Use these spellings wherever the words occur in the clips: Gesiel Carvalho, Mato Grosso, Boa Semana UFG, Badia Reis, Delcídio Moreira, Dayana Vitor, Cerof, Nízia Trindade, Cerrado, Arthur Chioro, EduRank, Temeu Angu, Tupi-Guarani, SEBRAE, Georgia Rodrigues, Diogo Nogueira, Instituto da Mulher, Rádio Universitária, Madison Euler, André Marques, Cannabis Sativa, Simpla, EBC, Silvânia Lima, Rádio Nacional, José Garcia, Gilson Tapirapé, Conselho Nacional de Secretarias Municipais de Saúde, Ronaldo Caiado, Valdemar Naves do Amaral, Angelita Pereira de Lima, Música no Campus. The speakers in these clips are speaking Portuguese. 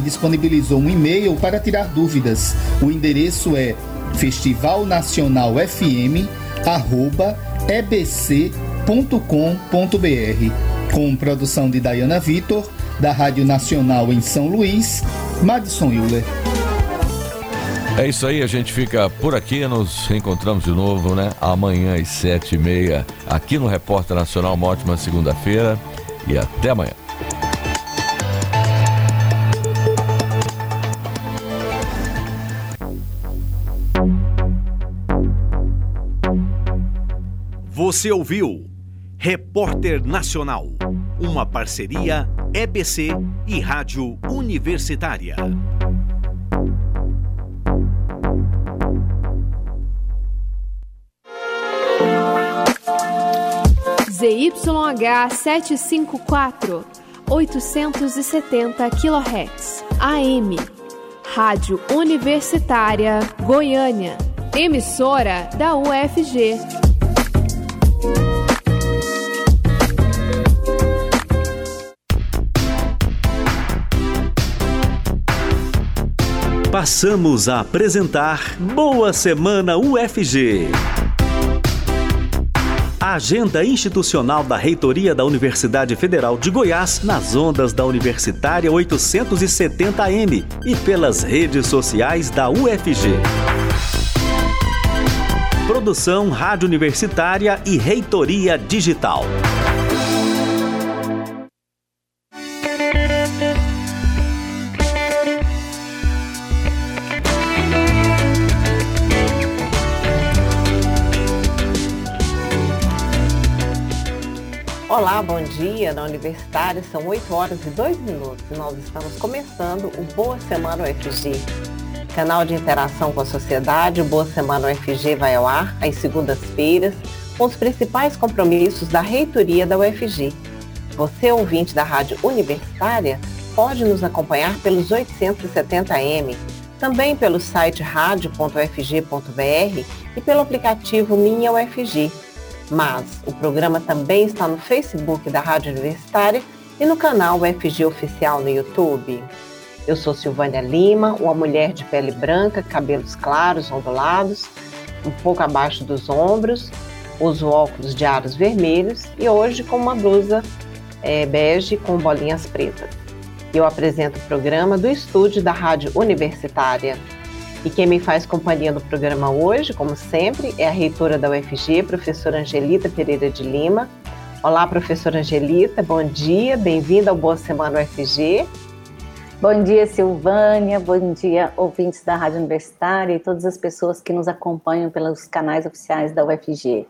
disponibilizou um e-mail para tirar dúvidas. O endereço é festivalnacionalfm@ebc.com.br, com produção de Dayana Vitor, da Rádio Nacional em São Luís, Madison Euler. É isso aí, a gente fica por aqui, nos reencontramos de novo, né? Amanhã às 7h30, aqui no Repórter Nacional. Uma ótima segunda-feira e até amanhã. Você ouviu Repórter Nacional, uma parceria EBC e Rádio Universitária. ZYH 754, 870 kHz, AM, Rádio Universitária, Goiânia, emissora da UFG. Passamos a apresentar Boa Semana UFG. A agenda institucional da Reitoria da Universidade Federal de Goiás nas ondas da Universitária 870 AM e pelas redes sociais da UFG. Produção Rádio Universitária e Reitoria Digital. Olá, bom dia da Universitária, são 8h02 e nós estamos começando o Boa Semana UFG, canal de interação com a sociedade. O Boa Semana UFG vai ao ar às segundas-feiras com os principais compromissos da reitoria da UFG. Você, ouvinte da Rádio Universitária, pode nos acompanhar pelos 870 AM, também pelo site radio.ufg.br e pelo aplicativo Minha UFG. Mas o programa também está no Facebook da Rádio Universitária e no canal UFG Oficial no YouTube. Eu sou Silvânia Lima, uma mulher de pele branca, cabelos claros, ondulados, um pouco abaixo dos ombros, uso óculos de aros vermelhos e hoje com uma blusa bege com bolinhas pretas. Eu apresento o programa do estúdio da Rádio Universitária. E quem me faz companhia no programa hoje, como sempre, é a reitora da UFG, professora Angelita Pereira de Lima. Olá, professora Angelita, bom dia, bem-vinda ao Boa Semana UFG. Bom dia, Silvânia, bom dia, ouvintes da Rádio Universitária e todas as pessoas que nos acompanham pelos canais oficiais da UFG.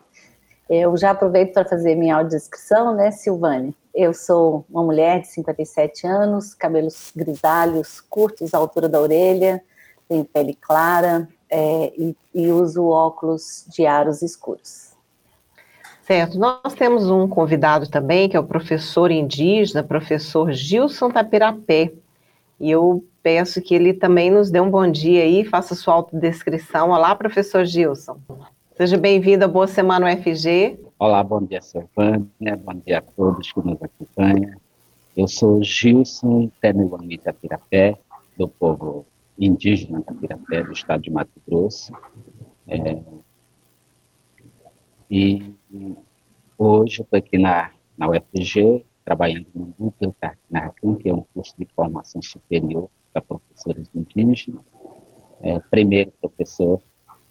Eu já aproveito para fazer minha audiodescrição, né, Silvânia? Eu sou uma mulher de 57 anos, cabelos grisalhos, curtos à altura da orelha, tenho pele clara e uso óculos de aros escuros. Certo, nós temos um convidado também, que é o professor indígena, professor Gilson Tapirapé, e eu peço que ele também nos dê um bom dia aí, faça sua autodescrição. Olá, professor Gilson, seja bem-vindo à Boa Semana UFG. Olá, bom dia, Silvânia, bom dia a todos que nos acompanham. Eu sou Gilson Temeu Angu Tapirapé, do povo indígena Tapirapé, do estado de Mato Grosso. E hoje eu estou aqui na UFG, trabalhando no núcleo TACNARACAM, que é um curso de formação superior para professores indígenas. Primeiro professor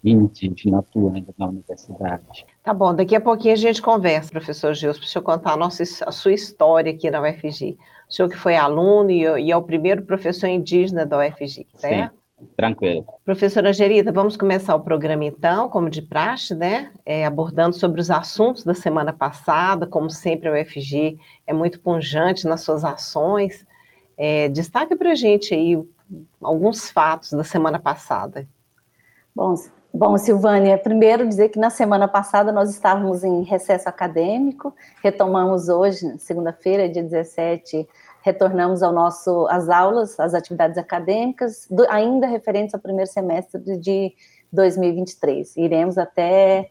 indígena atuando na universidade. Tá bom, daqui a pouquinho a gente conversa, professor Gilson, para o senhor contar a sua história aqui na UFG. O senhor que foi aluno e é o primeiro professor indígena da UFG, certo? Sim, tranquilo. Professora Angelita, vamos começar o programa então, como de praxe, né? Abordando sobre os assuntos da semana passada. Como sempre, a UFG é muito pungente nas suas ações. Destaque para a gente aí alguns fatos da semana passada. Bom, Silvânia, primeiro dizer que na semana passada nós estávamos em recesso acadêmico, retomamos hoje, segunda-feira, dia 17, retornamos às aulas, às atividades acadêmicas, ainda referentes ao primeiro semestre de 2023. Iremos até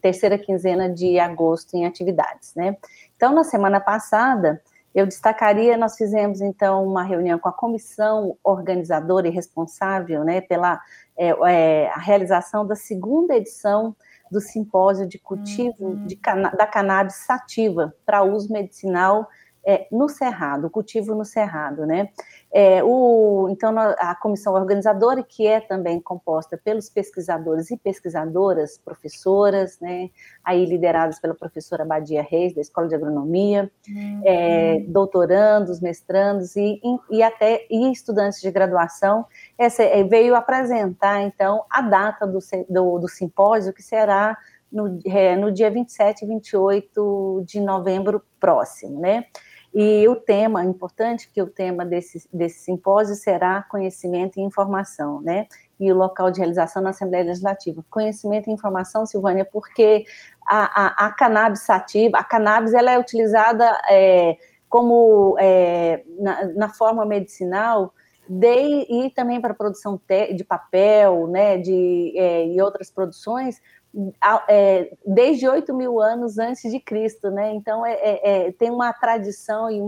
terceira quinzena de agosto em atividades, né? Então, na semana passada, Eu destacaria, nós fizemos, então, uma reunião com a comissão organizadora e responsável, né, pela a realização da segunda edição do Simpósio de Cultivo da Cannabis Sativa para uso medicinal no Cerrado, cultivo no Cerrado, né? Então, a comissão organizadora, que é também composta pelos pesquisadores e pesquisadoras, professoras, né? Aí lideradas pela professora Badia Reis, da Escola de Agronomia, doutorandos, mestrandos e estudantes de graduação, veio apresentar, então, a data do simpósio, que será no dia 27 e 28 de novembro próximo, né? E o tema, importante que o tema desse simpósio será conhecimento e informação, né? E o local de realização na Assembleia Legislativa. Conhecimento e informação, Silvânia, porque a cannabis sativa, a cannabis, ela é utilizada na forma medicinal e também para produção de papel, né? E outras produções, desde 8.000 anos antes de Cristo, né? Então tem uma tradição e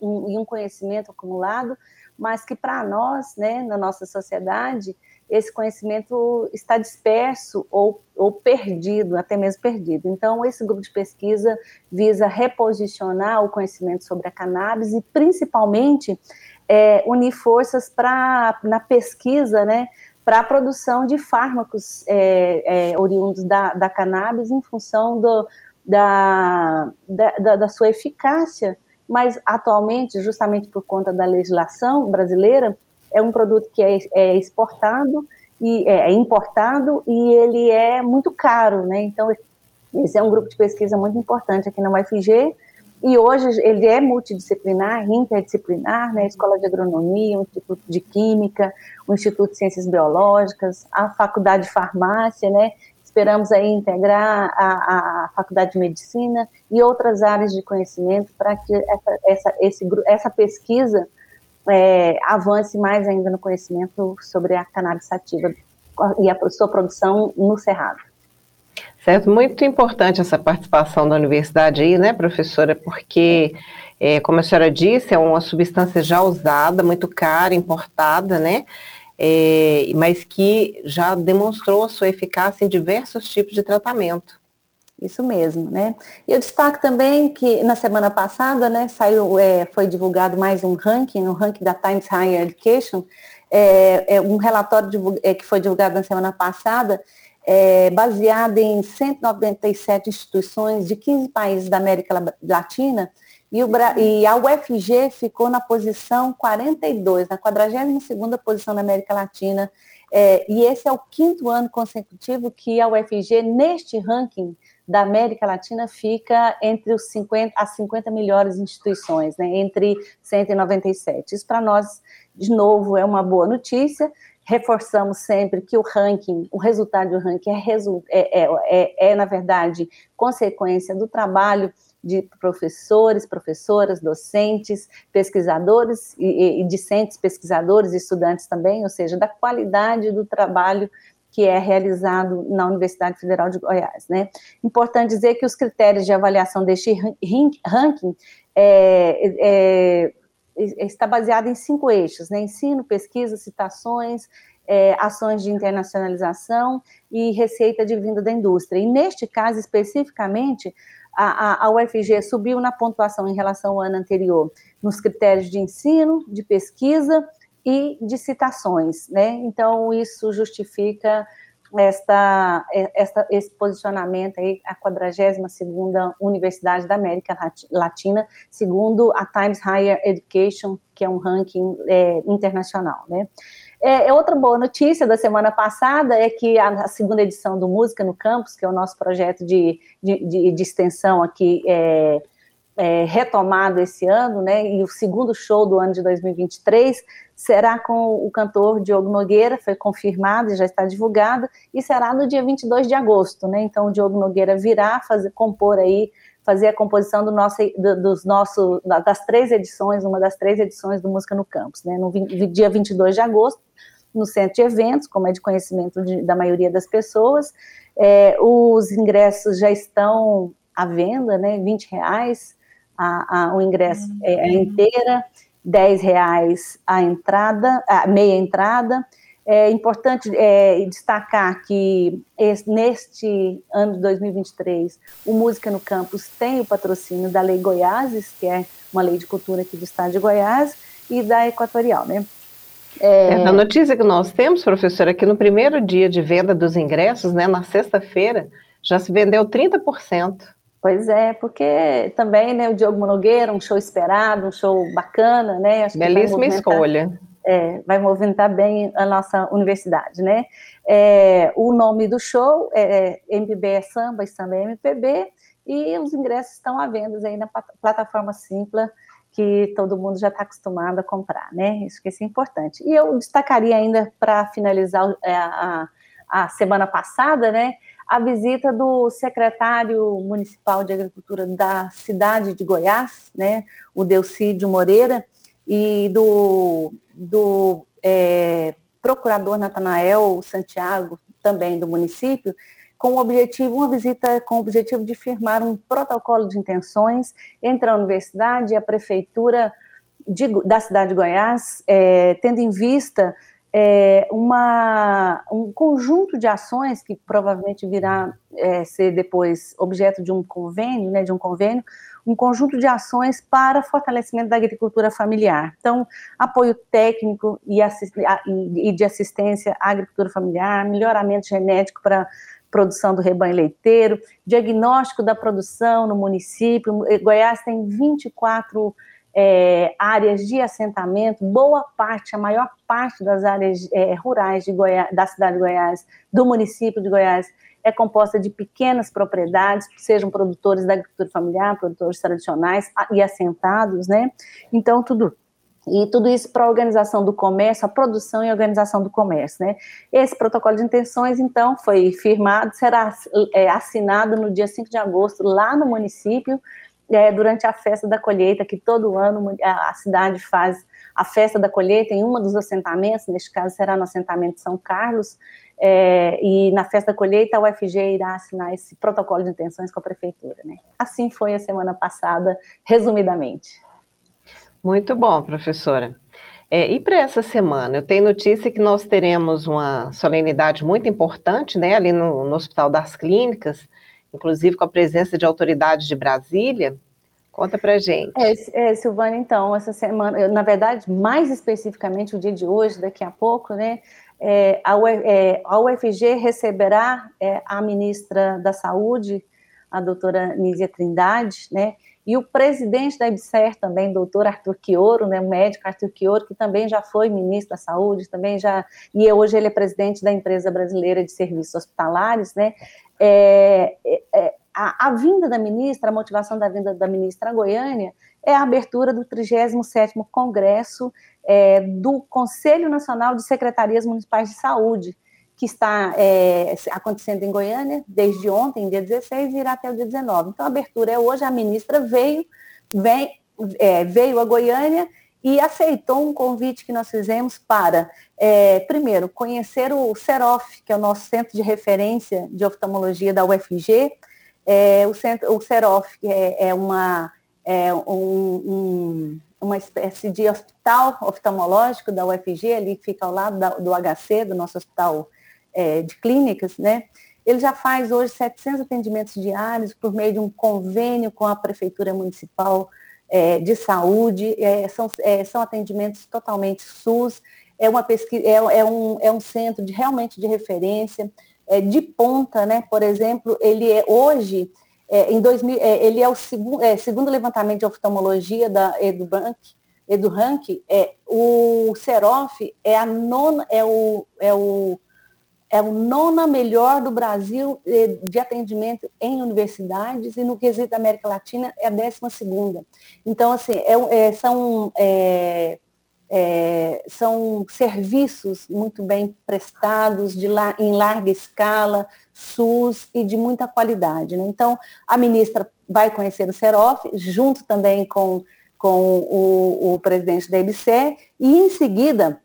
um conhecimento acumulado, mas que para nós, né, na nossa sociedade, esse conhecimento está disperso ou perdido, até mesmo perdido. Então, esse grupo de pesquisa visa reposicionar o conhecimento sobre a cannabis e, principalmente, unir forças na pesquisa, né, para a produção de fármacos oriundos da cannabis em função da sua eficácia. Mas, atualmente, justamente por conta da legislação brasileira, é um produto que é exportado e é importado, e ele é muito caro, né? Então, esse é um grupo de pesquisa muito importante aqui na UFG, e hoje ele é multidisciplinar, interdisciplinar, né? Escola de Agronomia, o Instituto de Química, o Instituto de Ciências Biológicas, a Faculdade de Farmácia, né? Esperamos aí integrar a Faculdade de Medicina e outras áreas de conhecimento para que essa pesquisa avance mais ainda no conhecimento sobre a cannabis sativa e a sua produção no Cerrado. Certo, muito importante essa participação da universidade aí, né, professora, porque, como a senhora disse, é uma substância já usada, muito cara, importada, né, mas que já demonstrou a sua eficácia em diversos tipos de tratamento. Isso mesmo, né? E eu destaco também que na semana passada, né, foi divulgado mais um ranking da Times Higher Education, um relatório que foi divulgado na semana passada, baseado em 197 instituições de 15 países da América Latina, e a UFG ficou na posição 42, na 42ª posição na América Latina, e esse é o 5º ano consecutivo que a UFG, neste ranking da América Latina, fica entre os 50 melhores instituições, né, entre 197. Isso para nós, de novo, é uma boa notícia. Reforçamos sempre que o resultado do ranking na verdade, consequência do trabalho de professores, professoras, docentes, pesquisadores e discentes, pesquisadores e estudantes também, ou seja, da qualidade do trabalho que é realizado na Universidade Federal de Goiás, né? Importante dizer que os critérios de avaliação deste ranking está baseado em 5 eixos, né? Ensino, pesquisa, citações, ações de internacionalização e receita de vinda da indústria. E neste caso, especificamente, a UFG subiu na pontuação em relação ao ano anterior, nos critérios de ensino, de pesquisa e de citações, né? Então, isso justifica esse posicionamento aí, a 42ª Universidade da América Latina, segundo a Times Higher Education, que é um ranking internacional, né? Outra boa notícia da semana passada é que a 2ª edição do Música no Campus, que é o nosso projeto de extensão aqui, retomado esse ano, né, e o 2º show do ano de 2023 será com o cantor Diogo Nogueira, foi confirmado e já está divulgado, e será no dia 22 de agosto, né? Então o Diogo Nogueira virá fazer a composição das 3 edições, uma das 3 edições do Música no Campus, né, no dia 22 de agosto, no centro de eventos, como é de conhecimento da maioria das pessoas. Os ingressos já estão à venda, né, R$20, o ingresso é inteira, R$10 a entrada, a meia entrada. É importante destacar que neste ano de 2023, o Música no Campus tem o patrocínio da Lei Goiás, que é uma lei de cultura aqui do estado de Goiás, e da Equatorial, né? A notícia que nós temos, professora, é que no primeiro dia de venda dos ingressos, né, na sexta-feira, já se vendeu 30%. Pois é, porque também, né, o Diogo Nogueira, um show esperado, um show bacana, né? Acho belíssima escolha. Vai movimentar bem a nossa universidade, né? O nome do show é MPB é Samba e Samba é MPB, e os ingressos estão à venda aí na plataforma Simpla, que todo mundo já está acostumado a comprar, né? Isso que é importante. E eu destacaria ainda, para finalizar a semana passada, né, a visita do secretário municipal de agricultura da cidade de Goiás, né, o Delcídio Moreira, e do procurador Nathanael Santiago, também do município, com o objetivo de firmar um protocolo de intenções entre a universidade e a prefeitura da cidade de Goiás, tendo em vista um conjunto de ações que provavelmente virá ser depois objeto de um convênio, né, um conjunto de ações para fortalecimento da agricultura familiar. Então, apoio técnico e de assistência à agricultura familiar, melhoramento genético para produção do rebanho leiteiro, diagnóstico da produção no município. Goiás tem 24 áreas de assentamento, boa parte, a maior parte das áreas rurais de Goiás, da cidade de Goiás, do município de Goiás, é composta de pequenas propriedades, sejam produtores da agricultura familiar, produtores tradicionais e assentados, né? Então, tudo isso para a organização do comércio, a produção e organização do comércio, né? Esse protocolo de intenções, então, foi firmado, será assinado no dia 5 de agosto, lá no município, durante a festa da colheita, que todo ano a cidade faz a festa da colheita em um dos assentamentos, neste caso será no assentamento de São Carlos, e na festa da colheita a UFG irá assinar esse protocolo de intenções com a prefeitura, né? Assim foi a semana passada, resumidamente. Muito bom, professora. E para essa semana, eu tenho notícia que nós teremos uma solenidade muito importante, né, ali no Hospital das Clínicas, inclusive com a presença de autoridades de Brasília. Conta para a gente. Silvana, então, essa semana, na verdade, mais especificamente o dia de hoje, daqui a pouco, né, a UFG receberá a ministra da Saúde, a doutora Nízia Trindade, né, e o presidente da EBSERH também, doutor Arthur Chioro, né, o médico Arthur Chioro, que também já foi ministro da Saúde, e hoje ele é presidente da Empresa Brasileira de Serviços Hospitalares, né? A vinda da ministra, a motivação da vinda da ministra à Goiânia é a abertura do 37º Congresso do Conselho Nacional de Secretarias Municipais de Saúde, que está acontecendo em Goiânia desde ontem, dia 16, e irá até o dia 19. Então, a abertura é hoje. A ministra veio a Goiânia e aceitou um convite que nós fizemos para, primeiro, conhecer o Cerof, que é o nosso centro de referência de oftalmologia da UFG. O Cerof uma espécie de hospital oftalmológico da UFG, ali que fica ao lado do HC, do nosso hospital de clínicas, né? Ele já faz hoje 700 atendimentos diários por meio de um convênio com a Prefeitura Municipal de Saúde. São atendimentos totalmente SUS, é um centro realmente de referência, de ponta, né? Por exemplo, ele é hoje, ele é o segundo levantamento de oftalmologia da EduRank, o Cerof é o nona melhor do Brasil de atendimento em universidades, e no quesito da América Latina é a 12ª. Então, assim, são serviços muito bem prestados, em larga escala, SUS e de muita qualidade, né? Então, a ministra vai conhecer o Cerof, junto também com o presidente da EBSERH, e em seguida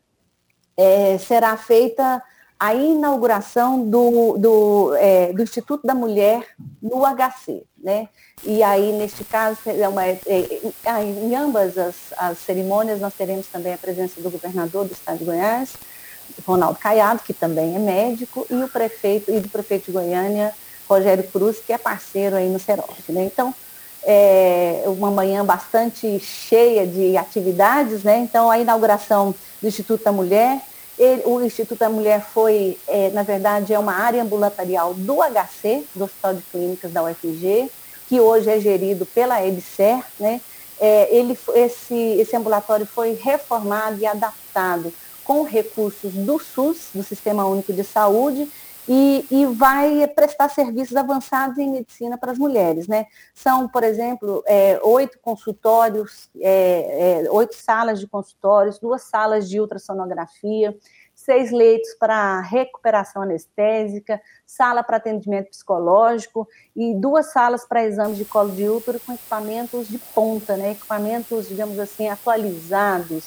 será feita a inauguração do Instituto da Mulher no HC, né? E aí, neste caso, em ambas as cerimônias, nós teremos também a presença do governador do estado de Goiás, Ronaldo Caiado, que também é médico, e do prefeito de Goiânia, Rogério Cruz, que é parceiro aí no Cerof, né? Então, é uma manhã bastante cheia de atividades, né? Então, a inauguração do Instituto da Mulher, o Instituto da Mulher foi, na verdade, é uma área ambulatorial do HC, do Hospital de Clínicas da UFG, que hoje é gerido pela EBSERH, né? Esse ambulatório foi reformado e adaptado com recursos do SUS, do Sistema Único de Saúde, e vai prestar serviços avançados em medicina para as mulheres, né? São, por exemplo, 8 consultórios, 8 salas de consultórios, 2 salas de ultrassonografia, 6 leitos para recuperação anestésica, sala para atendimento psicológico e 2 salas para exames de colo de útero com equipamentos de ponta, né? Equipamentos, digamos assim, atualizados,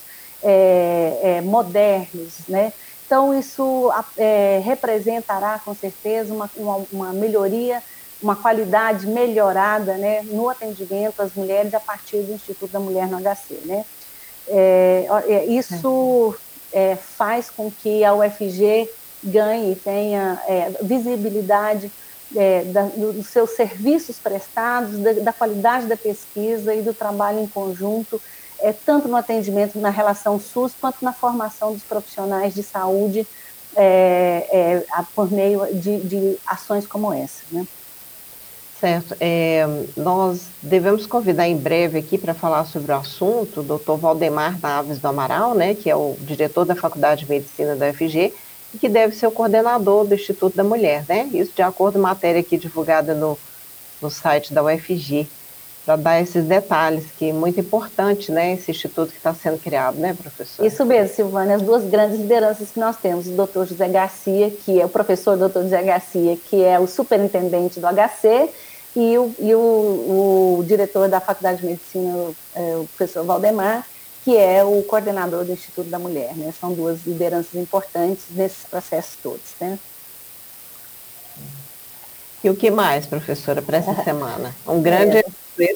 modernos, né? Então, isso representará, com certeza, uma melhoria, uma qualidade melhorada, né, no atendimento às mulheres a partir do Instituto da Mulher no HC, né? Isso faz com que a UFG ganhe e tenha visibilidade dos seus serviços prestados, da qualidade da pesquisa e do trabalho em conjunto, tanto no atendimento, na relação SUS, quanto na formação dos profissionais de saúde por meio de ações como essa, né? Certo. Nós devemos convidar em breve aqui para falar sobre o assunto o Dr. Valdemar Naves do Amaral, né, que é o diretor da Faculdade de Medicina da UFG e que deve ser o coordenador do Instituto da Mulher, né? Isso de acordo com a matéria aqui divulgada no site da UFG, para dar esses detalhes, que é muito importante, né, esse instituto que está sendo criado, né, professora? Isso mesmo, Silvânia, as duas grandes lideranças que nós temos, o doutor José Garcia, que é o professor doutor José Garcia, que é o superintendente do HC, e o diretor da Faculdade de Medicina, o professor Valdemar, que é o coordenador do Instituto da Mulher, né, são duas lideranças importantes nesses processos todos, né? E o que mais, professora, para essa semana? Um grande...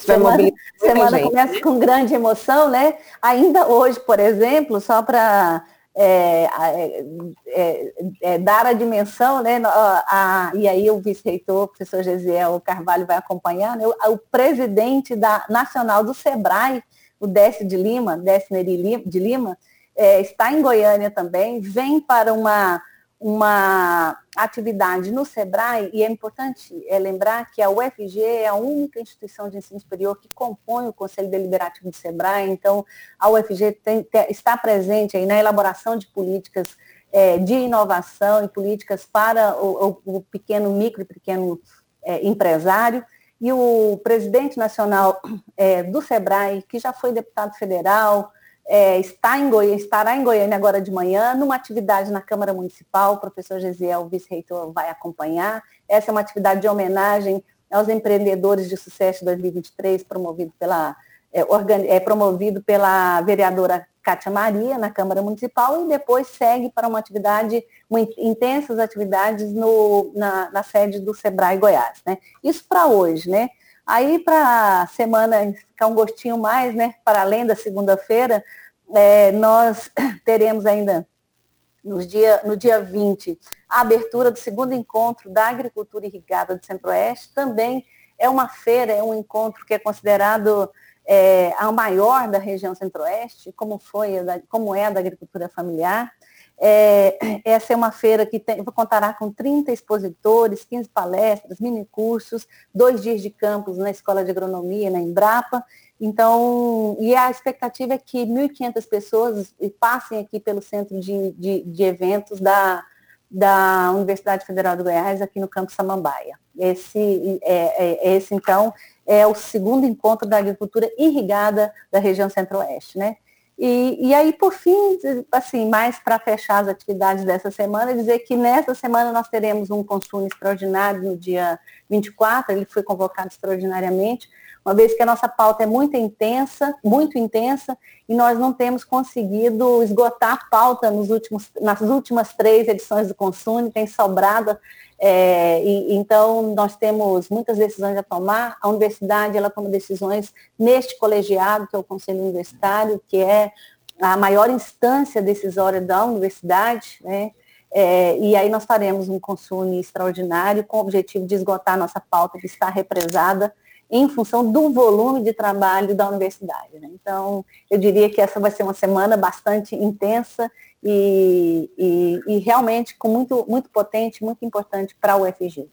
Semana começa com grande emoção, né? Ainda hoje, por exemplo, só para dar a dimensão, né? E aí o vice-reitor, o professor Gesiel Carvalho, vai acompanhar, né? O presidente nacional do SEBRAE, o Delcídio Moreira de Lima, está em Goiânia também, vem para uma atividade no SEBRAE, e é importante lembrar que a UFG é a única instituição de ensino superior que compõe o Conselho Deliberativo do SEBRAE, então a UFG está presente aí na elaboração de políticas de inovação e políticas para o pequeno, micro e pequeno empresário, e o presidente nacional do SEBRAE, que já foi deputado federal, estará em Goiânia agora de manhã, numa atividade na Câmara Municipal. O professor Gesiel, o vice-reitor, vai acompanhar. Essa é uma atividade de homenagem aos empreendedores de sucesso 2023, promovido pela vereadora Cátia Maria, na Câmara Municipal, e depois segue para intensas atividades na sede do SEBRAE Goiás, né? Isso para hoje, né? Aí, para a semana ficar um gostinho mais, né, para além da segunda-feira, nós teremos ainda, no dia 20, a abertura do segundo encontro da agricultura irrigada do Centro-Oeste. Também é uma feira, é um encontro que é considerado a maior da região Centro-Oeste, como é a da agricultura familiar. Essa é uma feira que contará com 30 expositores, 15 palestras, minicursos, 2 dias de campus na Escola de Agronomia, na Embrapa. Então, e a expectativa é que 1.500 pessoas passem aqui pelo centro de eventos da Universidade Federal do Goiás, aqui no Campus Samambaia. Esse, então, é o segundo encontro da agricultura irrigada da região Centro-Oeste, né? E aí, por fim, assim, mais para fechar as atividades dessa semana, dizer que nessa semana nós teremos um consúlio extraordinário no dia 24, ele foi convocado extraordinariamente, uma vez que a nossa pauta é muito intensa, e nós não temos conseguido esgotar a pauta nas últimas 3 edições do Consune, tem sobrado, então nós temos muitas decisões a tomar. A universidade, ela toma decisões neste colegiado, que é o Conselho Universitário, que é a maior instância decisória da universidade, né? E aí nós faremos um Consune extraordinário com o objetivo de esgotar a nossa pauta, que está represada em função do volume de trabalho da universidade, né? Então, eu diria que essa vai ser uma semana bastante intensa e realmente com muito, muito potente, muito importante para a UFG.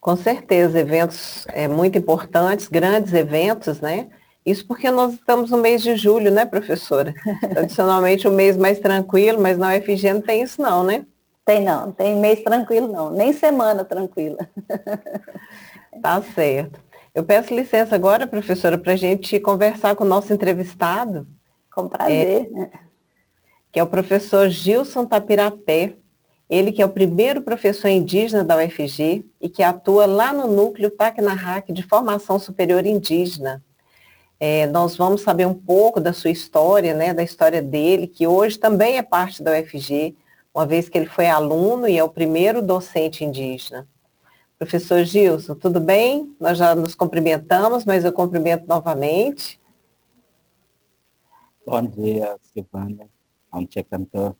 Com certeza, eventos muito importantes, grandes eventos, né? Isso porque nós estamos no mês de julho, né, professora? Tradicionalmente, o mês mais tranquilo, mas na UFG não tem isso não, né? Tem mês tranquilo não, nem semana tranquila. Tá certo. Eu peço licença agora, professora, para a gente conversar com o nosso entrevistado. Com prazer. Que é o professor Gilson Tapirapé. Ele que é o primeiro professor indígena da UFG e que atua lá no núcleo TACNARACAM de Formação Superior Indígena. Nós vamos saber um pouco da sua história, né, da história dele, que hoje também é parte da UFG, uma vez que ele foi aluno e é o primeiro docente indígena. Professor Gilson, tudo bem? Nós já nos cumprimentamos, mas eu cumprimento novamente. Bom dia, Silvânia. Onde cantou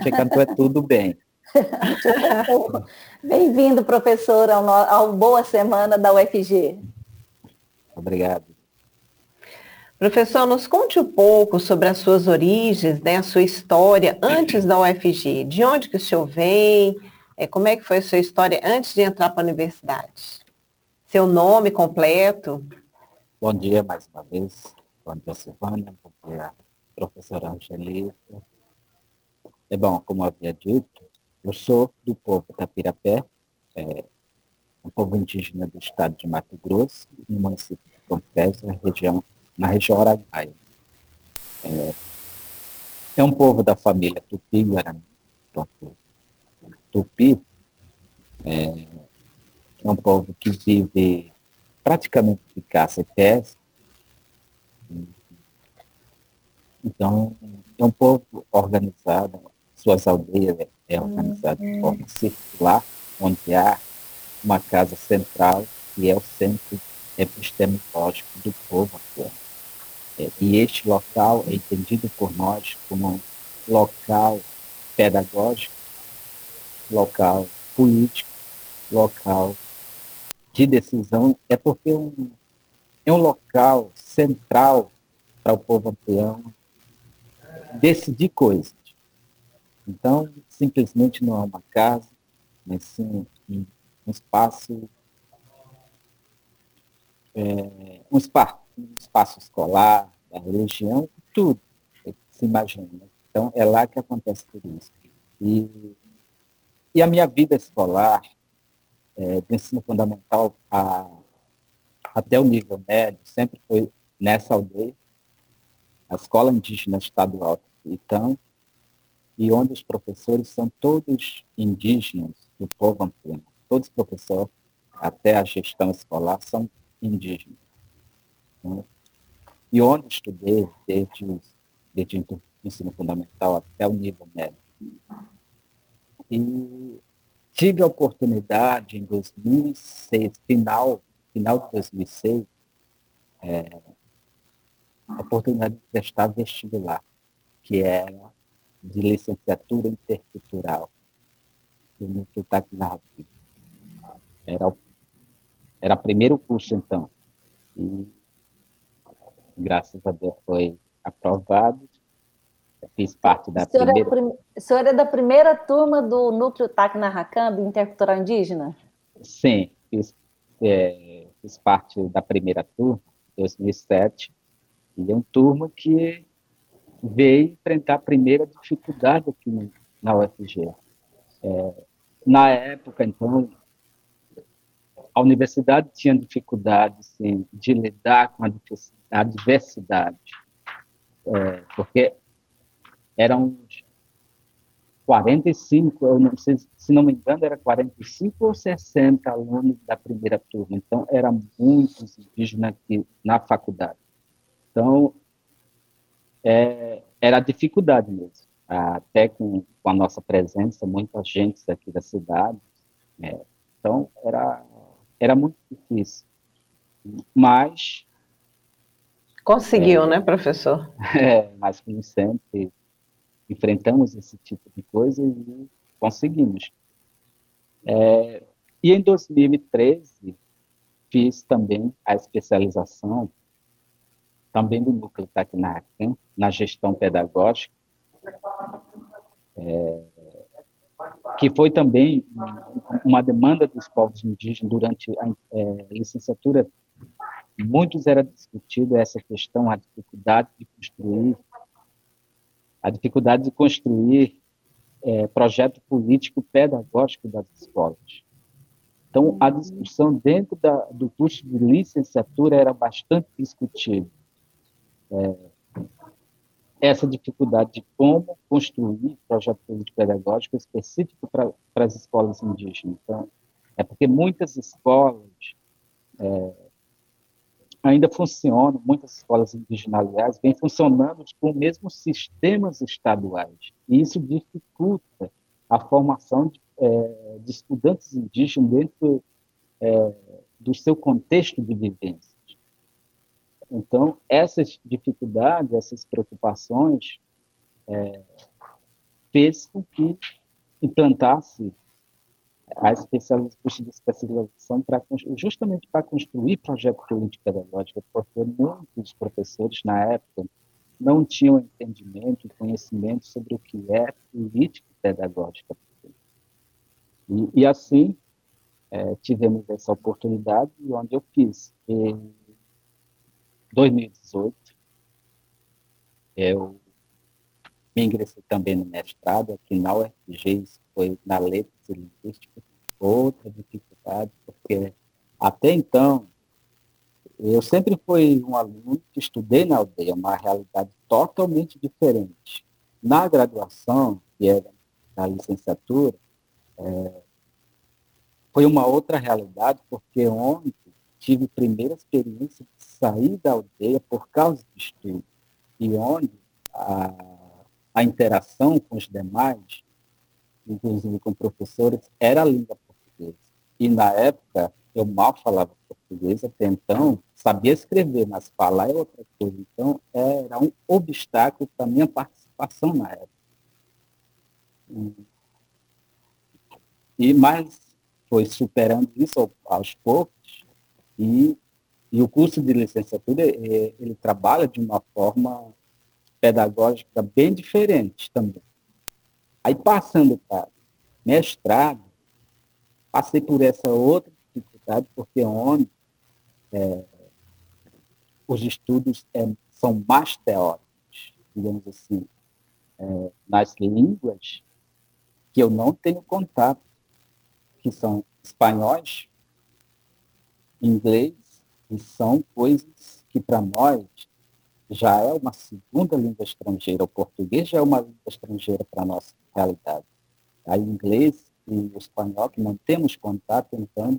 é tudo bem. Bem-vindo, professor, ao Boa Semana da UFG. Obrigado. Professor, nos conte um pouco sobre as suas origens, né, a sua história antes da UFG. De onde que o senhor vem? Como é que foi a sua história antes de entrar para a universidade? Seu nome completo? Bom dia, mais uma vez. Bom dia, Silvânia. Bom dia, professora Angelita. Bom, como havia dito, eu sou do povo Tapirapé, um povo indígena do estado de Mato Grosso, no município de Confés, na região Araguaia. É um povo da família Tupi-Guarani. Tupi é um povo que vive praticamente de caça e pesca. Então, é um povo organizado, suas aldeias é organizada de forma circular, onde há uma casa central, que é o centro epistemológico do povo atual. E este local é entendido por nós como um local pedagógico, local político, local de decisão, porque é um local central para o povo amplião decidir coisas. Então, simplesmente não é uma casa, mas sim um espaço escolar, da religião, tudo se imagina. Então, é lá que acontece tudo isso. E a minha vida escolar, do ensino fundamental até o nível médio, sempre foi nessa aldeia, a escola indígena estadual. Então, e onde os professores são todos indígenas do povo ampliano. Todos os professores, até a gestão escolar, são indígenas. Né? E onde estudei desde o ensino fundamental até o nível médio. E tive a oportunidade em 2006, final de 2006, a oportunidade de prestar vestibular, que era de licenciatura intercultural do Instituto da Mulher. Era o primeiro curso, então. E, graças a Deus, foi aprovado. Eu fiz parte da O senhor é da primeira turma do núcleo TACNARACAM, do Intercultural Indígena? Sim, fiz parte da primeira turma, em 2007. E é uma turma que veio enfrentar a primeira dificuldade aqui na UFG. Na época, então, a universidade tinha dificuldade, sim, de lidar com a diversidade, porque eram 45, eu não sei, se não me engano, era 45 ou 60 alunos da primeira turma. Então, eram muitos indígenas aqui na faculdade. Então, era dificuldade mesmo. Até com a nossa presença, muita gente daqui da cidade. Então, era muito difícil. Mas... Conseguiu, né, professor? Mas como sempre... Enfrentamos esse tipo de coisa e conseguimos. E em 2013, fiz também a especialização, também do núcleo TACNARACAM, na gestão pedagógica, que foi também uma demanda dos povos indígenas durante a licenciatura. Muitos era discutido essa questão, a dificuldade de construir projeto político pedagógico das escolas. Então, a discussão dentro do curso de licenciatura era bastante discutida. Essa dificuldade de como construir projeto político pedagógico específico para as escolas indígenas. Então, porque muitas escolas ainda funcionam, muitas escolas indígenas, aliás, vêm funcionando com os mesmos sistemas estaduais. E isso dificulta a formação de estudantes indígenas dentro do seu contexto de vivências. Então, essas dificuldades, essas preocupações, fez com que implantasse a curso de especialização justamente para construir projeto político pedagógico, porque muitos professores, na época, não tinham entendimento e conhecimento sobre o que é política pedagógica. E assim, tivemos essa oportunidade, onde eu fiz. Em 2018, eu me ingressei também no mestrado, aqui na UFG, foi na letra linguística, outra dificuldade, porque até então, eu sempre fui um aluno que estudei na aldeia, uma realidade totalmente diferente. Na graduação, que era na licenciatura, foi uma outra realidade, porque ontem tive a primeira experiência de sair da aldeia por causa do estudo, e onde a interação com os demais, inclusive com professores, era a língua portuguesa. E, na época, eu mal falava português, até então, sabia escrever, mas falar é outra coisa. Então, era um obstáculo para a minha participação na época. Mas foi superando isso aos poucos, e o curso de licenciatura, ele trabalha de uma forma pedagógica bem diferente também. Aí, passando para mestrado, passei por essa outra dificuldade, porque onde os estudos são mais teóricos, digamos assim, nas línguas que eu não tenho contato, que são espanhóis, inglês, e são coisas que, para nós, já é uma segunda língua estrangeira. O português já é uma língua estrangeira para a nossa realidade. Aí o inglês e o espanhol, que não temos contato, então,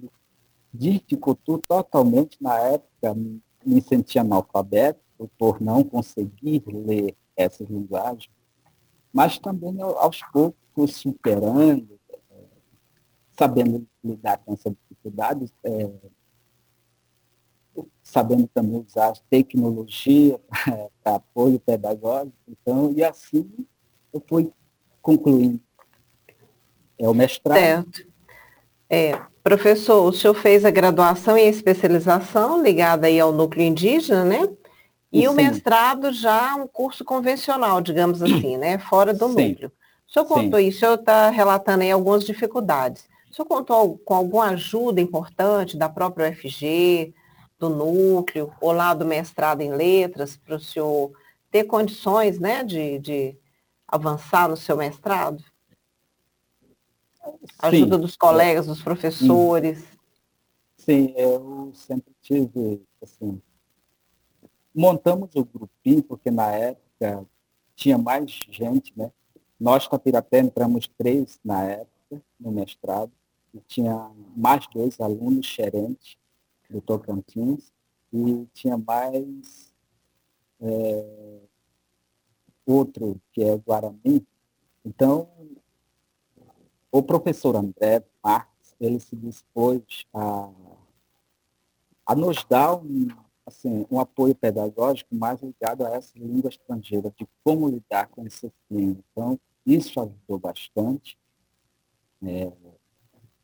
dificultou totalmente. Na época, me senti analfabeto por não conseguir ler essas linguagens, mas também, aos poucos, superando, sabendo lidar com essas dificuldades, sabendo também usar tecnologia para apoio pedagógico. Então, e assim eu fui concluindo. É o mestrado. Certo. Professor, o senhor fez a graduação e a especialização ligada aí ao núcleo indígena, né? E sim, o mestrado já um curso convencional, digamos assim, né? Fora do sim, núcleo. O senhor contou sim, isso, o senhor está relatando aí algumas dificuldades. O senhor contou com alguma ajuda importante da própria UFG, do núcleo, ou lá do mestrado em letras, para o senhor ter condições, né, de avançar no seu mestrado? Sim. Ajuda dos colegas, dos professores? Sim, eu sempre tive, assim, montamos o grupinho, porque na época tinha mais gente, né, Nós, Tapirapé, entramos 3 na época, no mestrado, e tinha mais 2 alunos xerentes do Tocantins, e tinha mais outro, que é o Guarani. Então, o professor André Marques, ele se dispôs a nos dar um apoio pedagógico mais ligado a essa língua estrangeira, de como lidar com esse filme. Então, isso ajudou bastante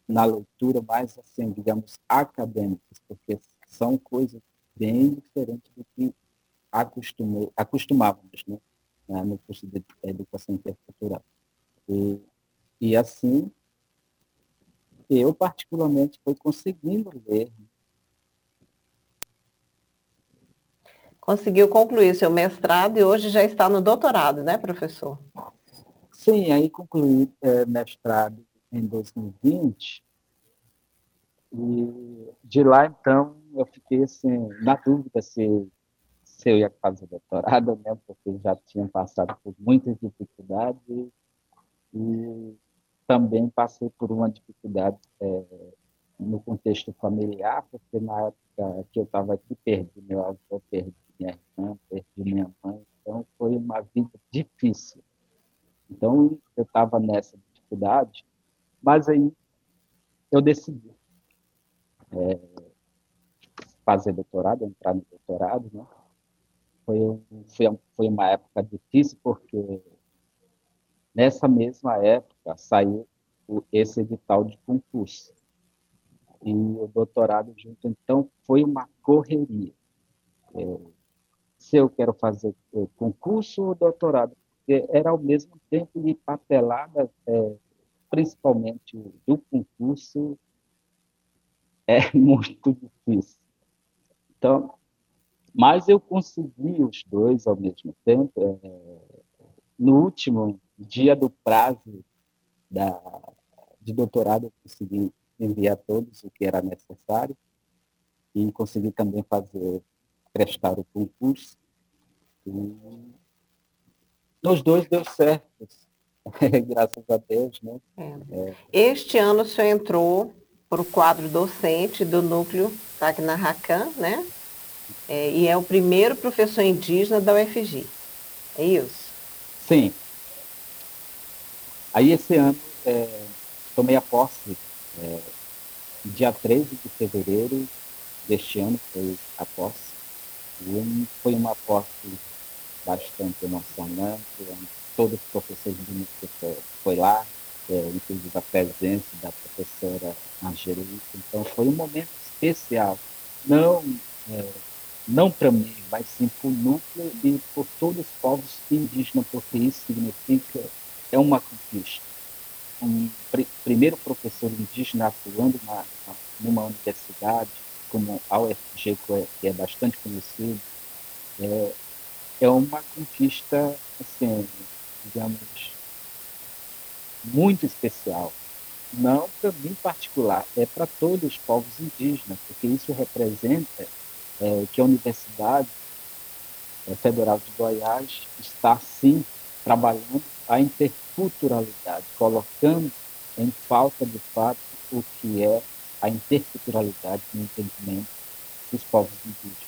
na leitura mais, assim, digamos, acadêmicas, porque são coisas bem diferentes do que acostumávamos, né, no curso de Educação Intercultural. E assim, eu particularmente fui conseguindo ler. Conseguiu concluir seu mestrado e hoje já está no doutorado, né, professor? Sim, aí concluí mestrado em 2020 e de lá, então, eu fiquei assim, na dúvida se eu ia fazer doutorado, né, porque eu já tinha passado por muitas dificuldades e também passei por uma dificuldade no contexto familiar, porque na época que eu estava aqui, perdi meu avô, perdi minha irmã, perdi minha mãe, então foi uma vida difícil. Então, eu estava nessa dificuldade, mas aí eu decidi fazer doutorado, entrar no doutorado, né? Foi uma época difícil, porque nessa mesma época saiu esse edital de concurso. E o doutorado junto, então, foi uma correria. Se eu quero fazer concurso ou doutorado, era ao mesmo tempo de papelada, principalmente do concurso, é muito difícil. Então, mas eu consegui os 2 ao mesmo tempo. No último dia do prazo de doutorado, eu consegui enviar todos o que era necessário e consegui também prestar o concurso. E nos 2 deu certo, graças a Deus, né? Este ano o senhor entrou para o quadro docente do núcleo TACNARACAM, né? E é o primeiro professor indígena da UFG. É isso? Sim. Aí esse ano tomei a posse, dia 13 de fevereiro deste ano foi a posse. E foi uma posse bastante emocionante, todos os professores de música foi lá, inclusive a presença da professora Angelita. Então, foi um momento especial, não para mim, mas sim para o núcleo e por todos os povos indígenas, porque isso significa, uma conquista. Um primeiro professor indígena atuando numa universidade, como a UFG, que é bastante conhecida, é uma conquista, assim, digamos, muito especial. Não para mim particular, é para todos os povos indígenas, porque isso representa que a Universidade Federal de Goiás está, sim, trabalhando a interculturalidade, colocando em falta, de fato, o que é a interculturalidade no entendimento dos povos indígenas.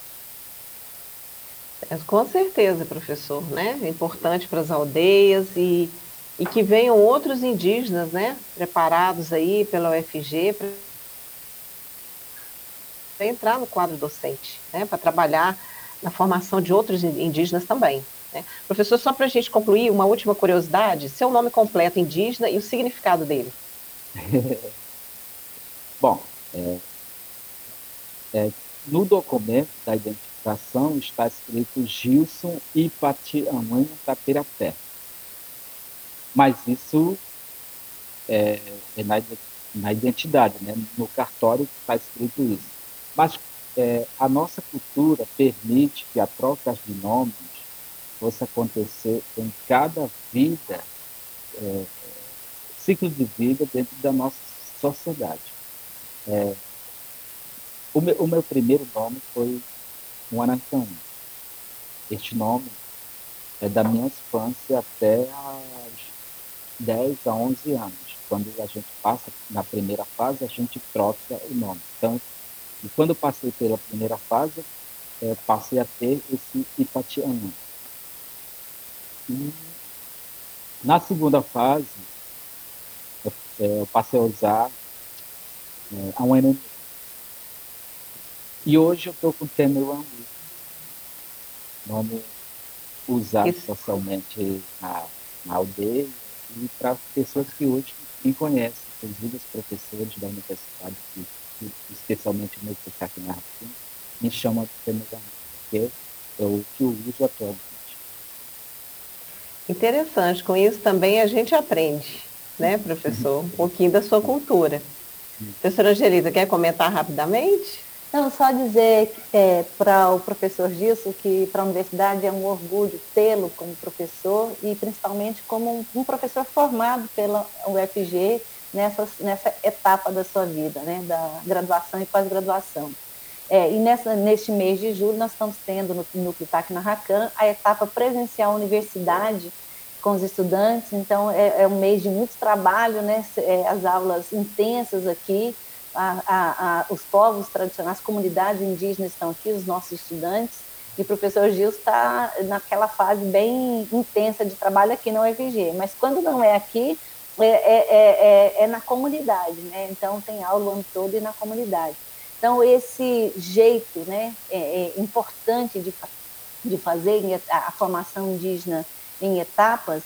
Com certeza, professor, né? É importante para as aldeias e que venham outros indígenas, né? Preparados aí pela UFG para entrar no quadro docente, né? Para trabalhar na formação de outros indígenas também, né? Professor, só para a gente concluir, uma última curiosidade, seu nome completo indígena e o significado dele. Bom, no documento da identidade está escrito Gilson Tapirapé Tapirapé. Mas isso é na identidade, né? No cartório está escrito isso. Mas a nossa cultura permite que a troca de nomes possa acontecer em cada vida, ciclo de vida dentro da nossa sociedade. O meu primeiro nome foi Muanacã. Este nome é da minha infância até 10 a 11 anos. Quando a gente passa na primeira fase, a gente troca o nome. Então, e quando eu passei pela primeira fase, passei a ter esse Itatiano. E na segunda fase, eu passei a usar a UNM. E hoje eu estou com o Temeu Angu, nome usado socialmente na aldeia e para pessoas que hoje me conhecem, inclusive os professores da universidade, que especialmente no TACNARACAM, me chamam de Temeu Angu, porque é o que eu uso atualmente. Interessante, com isso também a gente aprende, né, professor, um pouquinho da sua cultura. Professora Angelita, quer comentar rapidamente? Não, só dizer para o professor Gilson que para a universidade é um orgulho tê-lo como professor e principalmente como um professor formado pela UFG nessa etapa da sua vida, né, da graduação e pós-graduação. E neste mês de julho nós estamos tendo no TACNARACAM a etapa presencial universidade com os estudantes, então é um mês de muito trabalho, né, as aulas intensas aqui, os povos tradicionais, as comunidades indígenas estão aqui, os nossos estudantes, e o professor Gilson está naquela fase bem intensa de trabalho aqui na UFG, mas quando não é aqui, é na comunidade, né? Então tem aula o ano todo e na comunidade. Então esse jeito, né, importante de fazer a formação indígena em etapas,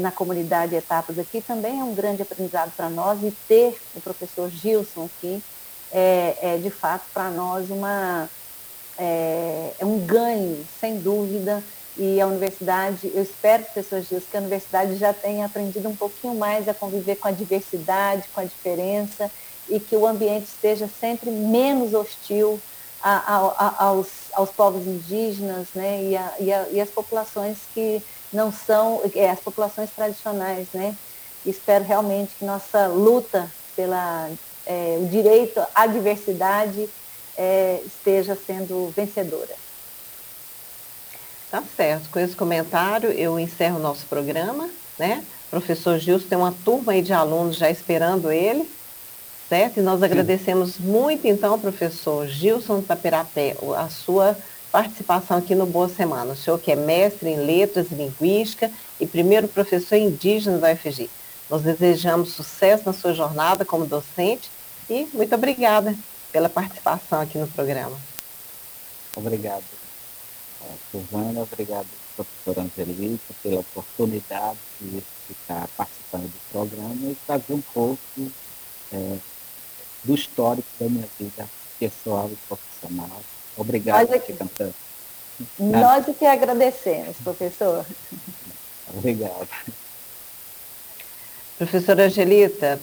na comunidade etapas aqui, também é um grande aprendizado para nós, e ter o professor Gilson aqui é de fato para nós é um ganho, sem dúvida, e a universidade, eu espero, professor Gilson, que a universidade já tenha aprendido um pouquinho mais a conviver com a diversidade, com a diferença, e que o ambiente esteja sempre menos hostil aos povos indígenas, né, e as populações que não são as populações tradicionais, né? Espero realmente que nossa luta pelo direito à diversidade esteja sendo vencedora. Tá certo. Com esse comentário, eu encerro o nosso programa, né? O professor Gilson tem uma turma aí de alunos já esperando ele, certo? E nós agradecemos muito, então, ao professor Gilson Tapirapé, a sua participação aqui no Boa Semana. O senhor que é mestre em letras e linguística e primeiro professor indígena da UFG. Nós desejamos sucesso na sua jornada como docente e muito obrigada pela participação aqui no programa. Obrigado, Silvânia, obrigado, professora Angelita, pela oportunidade de estar participando do programa e trazer um pouco do histórico da minha vida pessoal e profissional. Obrigado por ter cantado. Nós que agradecemos, professor. Obrigado. Professora Angelita,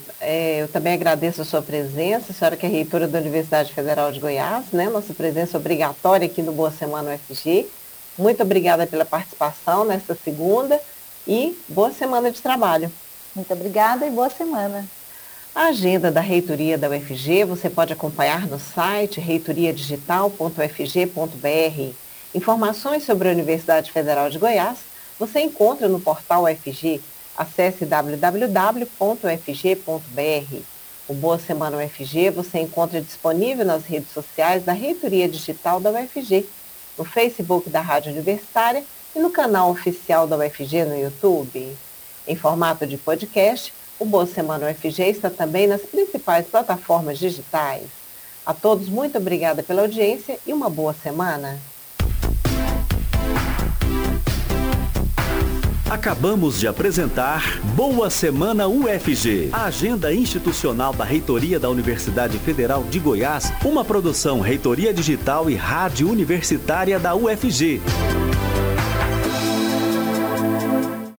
eu também agradeço a sua presença. A senhora que é reitora da Universidade Federal de Goiás, né? Nossa presença obrigatória aqui no Boa Semana UFG. Muito obrigada pela participação nesta segunda e boa semana de trabalho. Muito obrigada e boa semana. A agenda da reitoria da UFG você pode acompanhar no site reitoriadigital.ufg.br. Informações sobre a Universidade Federal de Goiás você encontra no portal UFG. Acesse www.ufg.br. O Boa Semana UFG você encontra disponível nas redes sociais da Reitoria Digital da UFG, no Facebook da Rádio Universitária e no canal oficial da UFG no YouTube. Em formato de podcast, o Boa Semana UFG está também nas principais plataformas digitais. A todos, muito obrigada pela audiência e uma boa semana. Acabamos de apresentar Boa Semana UFG, a agenda institucional da Reitoria da Universidade Federal de Goiás, uma produção Reitoria Digital e Rádio Universitária da UFG.